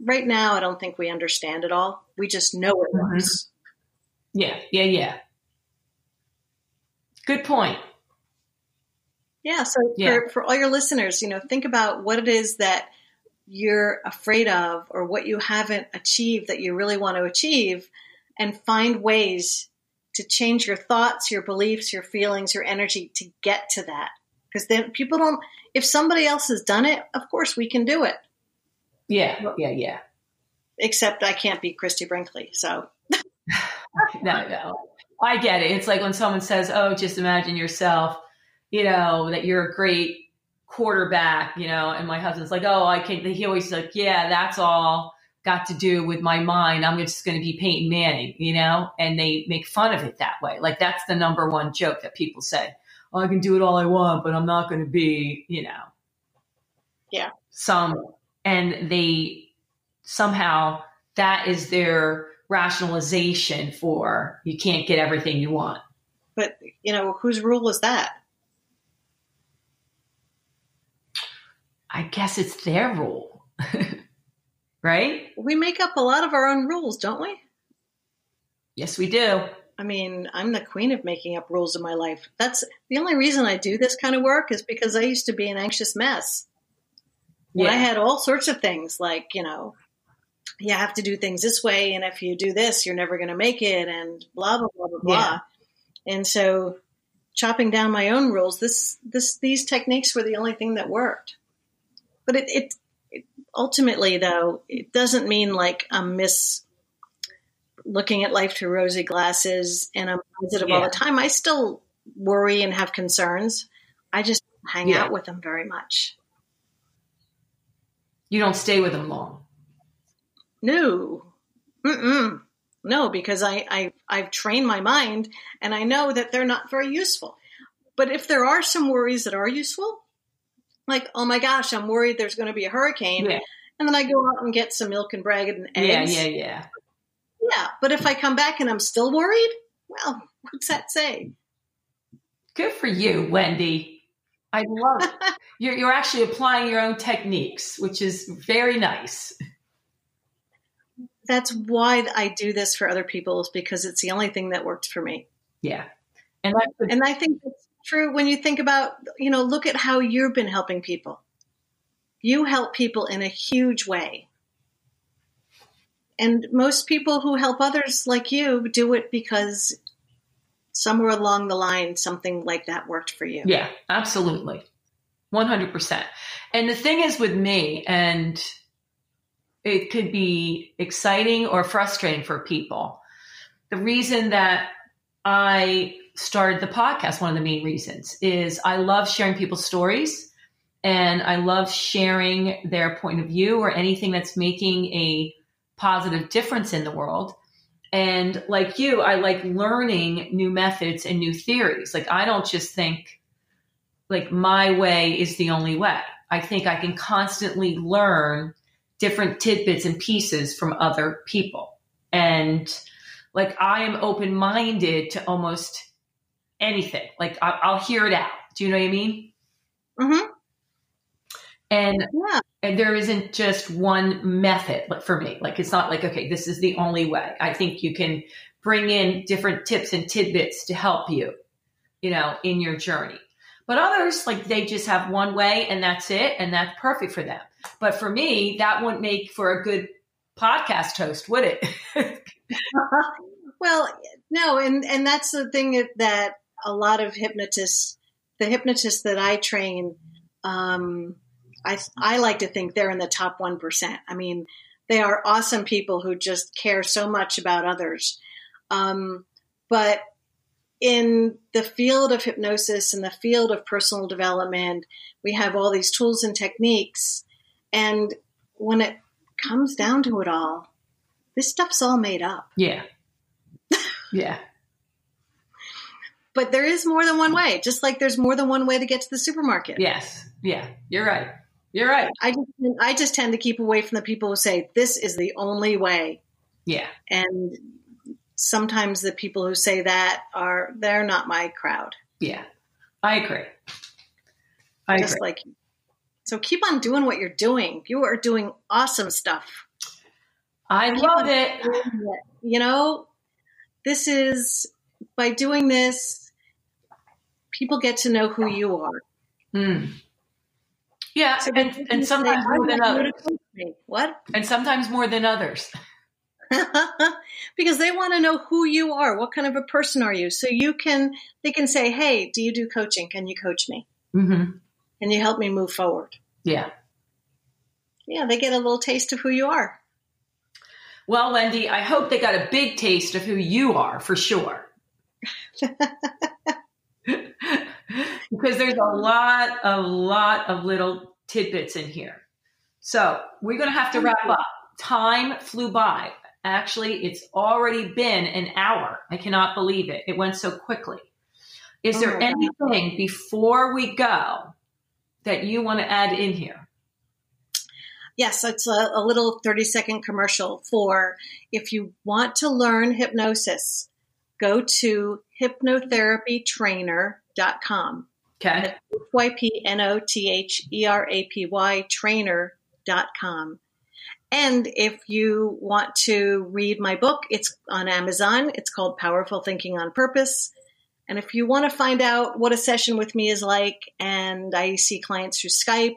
Right now, I don't think we understand it all. We just know it works. Yeah. Good point. Yeah. So for all your listeners, you know, think about what it is that you're afraid of or what you haven't achieved that you really want to achieve, and find ways to change your thoughts, your beliefs, your feelings, your energy to get to that. Because then people don't, if somebody else has done it, of course we can do it. Yeah. Except I can't be Christy Brinkley, so. No. I get it. It's like when someone says, oh, just imagine yourself, you know, that you're a great quarterback, you know, and my husband's like, oh, I can't. He always like, yeah, that's all got to do with my mind. I'm just going to be Peyton Manning, you know, and they make fun of it that way. Like that's the number one joke that people say. Oh, I can do it all I want, but I'm not going to be, you know. Yeah. And they somehow that is their rationalization for you can't get everything you want. But, you know, whose rule is that? I guess it's their rule, right? We make up a lot of our own rules, don't we? Yes, we do. I mean, I'm the queen of making up rules in my life. That's the only reason I do this kind of work is because I used to be an anxious mess. Yeah. I had all sorts of things like, you know, you have to do things this way. And if you do this, you're never going to make it and blah, blah, blah, blah, blah. Yeah. And so chopping down my own rules, these techniques were the only thing that worked. But it ultimately, though, it doesn't mean like I'm looking at life through rosy glasses and I'm positive all the time. I still worry and have concerns. I just don't hang out with them very much. You don't stay with them long. No. Mm-mm. No, because I've trained my mind and I know that they're not very useful. But if there are some worries that are useful, like, oh my gosh, I'm worried there's going to be a hurricane. Yeah. And then I go out and get some milk and bread and eggs. Yeah. Yeah, but if I come back and I'm still worried, well, what's that say? Good for you, Wendy. I love it. You're actually applying your own techniques, which is very nice. That's why I do this for other people, is because it's the only thing that worked for me. Yeah. And I think it's true when you think about, you know, look at how you've been helping people. You help people in a huge way. And most people who help others like you do it because somewhere along the line, something like that worked for you. Yeah, absolutely. 100%. And the thing is with me, and it could be exciting or frustrating for people. The reason that I started the podcast, one of the main reasons, is I love sharing people's stories and I love sharing their point of view or anything that's making a positive difference in the world. And like you, I like learning new methods and new theories. Like I don't just think like my way is the only way. I think I can constantly learn different tidbits and pieces from other people. And like, I am open-minded to almost anything. Like I'll hear it out. Do you know what I mean? Mm-hmm. And there isn't just one method for me. Like, it's not like, okay, this is the only way. I think you can bring in different tips and tidbits to help you, you know, in your journey. But others, like they just have one way and that's it. And that's perfect for them. But for me, that wouldn't make for a good podcast host, would it? Well, no. And that's the thing that a lot of hypnotists, the hypnotists that I train, I like to think they're in the top 1%. I mean, they are awesome people who just care so much about others. But in the field of hypnosis, in the field of personal development, we have all these tools and techniques. And when it comes down to it all, this stuff's all made up. Yeah. But there is more than one way, just like there's more than one way to get to the supermarket. Yes. Yeah, you're right. You're right. I just tend to keep away from the people who say, this is the only way. Yeah. And sometimes the people who say that they're not my crowd. Yeah, I agree. I agree. Like, so keep on doing what you're doing. You are doing awesome stuff. I love it. You know, this is, by doing this, people get to know who you are. Mm. Yeah, so and sometimes more than others. What? And sometimes more than others. Because they want to know who you are. What kind of a person are you? So they can say, hey, do you do coaching? Can you coach me? Mm-hmm. And you help me move forward. Yeah. Yeah, they get a little taste of who you are. Well, Wendy, I hope they got a big taste of who you are, for sure. Because there's a lot of little tidbits in here. So we're going to have to wrap up. Time flew by. Actually, it's already been an hour. I cannot believe it. It went so quickly. Is there anything before we go that you want to add in here? Yes, it's a little 30-second commercial for if you want to learn hypnosis, go to hypnotherapytrainer.com. Okay. hypnotherapytrainer.com. And if you want to read my book, it's on Amazon. It's called Powerful Thinking on Purpose. And if you want to find out what a session with me is like, and I see clients through Skype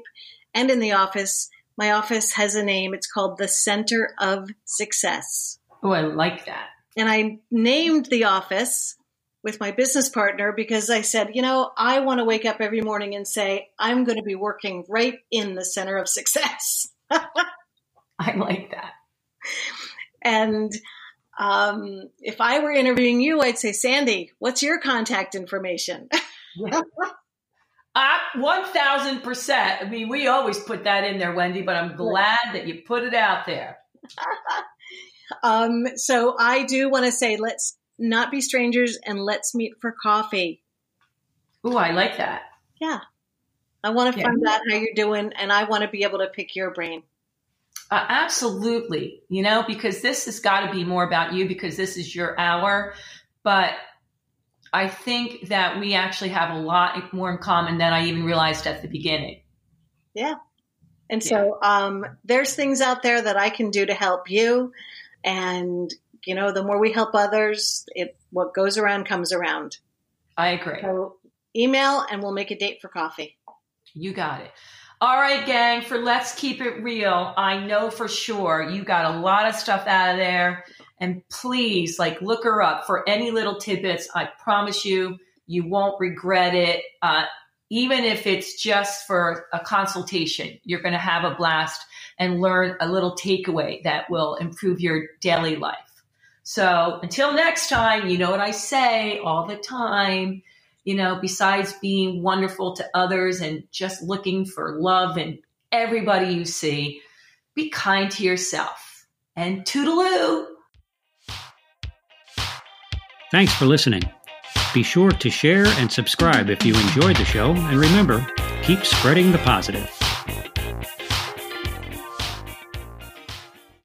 and in the office, my office has a name. It's called the Center of Success. Oh, I like that. And I named the office with my business partner because I said, you know, I want to wake up every morning and say, I'm going to be working right in the Center of Success. I like that. And if I were interviewing you, I'd say, Sandy, what's your contact information? 1,000%. I mean, we always put that in there, Wendy, but I'm glad that you put it out there. So I do want to say, let's not be strangers and let's meet for coffee. Ooh, I like that. Yeah. I want to find out how you're doing and I want to be able to pick your brain. Absolutely. You know, because this has got to be more about you because this is your hour. But I think that we actually have a lot more in common than I even realized at the beginning. Yeah. And so there's things out there that I can do to help you. And, you know, the more we help others, what goes around comes around. I agree. So email and we'll make a date for coffee. You got it. All right, gang, for Let's Keep It Real. I know for sure you got a lot of stuff out of there. And please, like, look her up for any little tidbits. I promise you, you won't regret it. Even if it's just for a consultation, you're going to have a blast and learn a little takeaway that will improve your daily life. So until next time, you know what I say all the time. You know, besides being wonderful to others and just looking for love in everybody you see, be kind to yourself. And toodaloo. Thanks for listening. Be sure to share and subscribe if you enjoyed the show. And remember, keep spreading the positive.